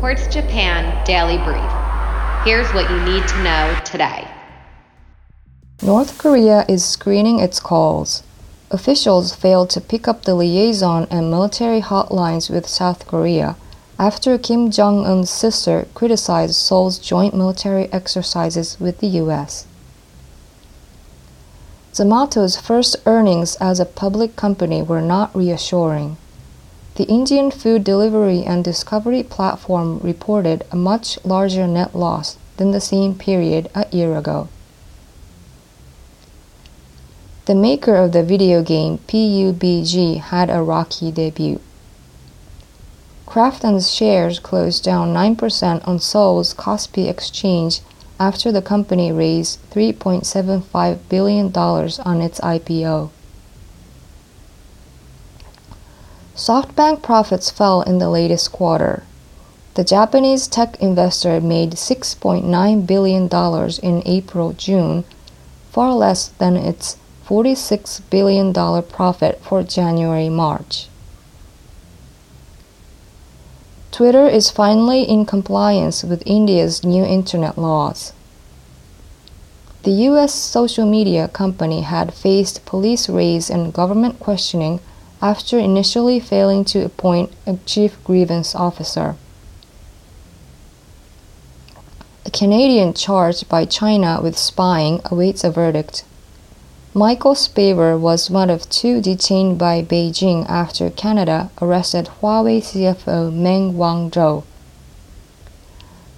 Quartz Japan Daily Brief. Here's what you need to know today. North Korea is screening its calls. Officials failed to pick up the liaison and military hotlines with South Korea after Kim Jong-un's sister criticized Seoul's joint military exercises with the U.S. Zomato's first earnings as a public company were not reassuring. The Indian food delivery and discovery platform reported a much larger net loss than the same period a year ago. The maker of the video game PUBG had a rocky debut. Krafton's shares closed down 9% on Seoul's Kospi exchange after the company raised $3.75 billion on its IPO. SoftBank profits fell in the latest quarter. The Japanese tech investor made $6.9 billion in April-June, far less than its $46 billion profit for January-March. Twitter is finally in compliance with India's new internet laws. The U.S. social media company had faced police raids and government questioning after initially failing to appoint a chief grievance officer. A Canadian charged by China with spying awaits a verdict. Michael Spavor was one of two detained by Beijing after Canada arrested Huawei CFO Meng Wanzhou.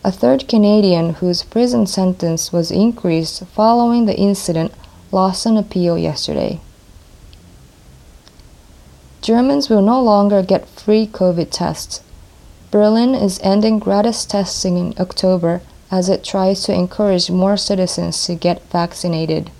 A third Canadian whose prison sentence was increased following the incident lost an appeal yesterday. Germans will no longer get free COVID tests. Berlin is ending gratis testing in October as it tries to encourage more citizens to get vaccinated.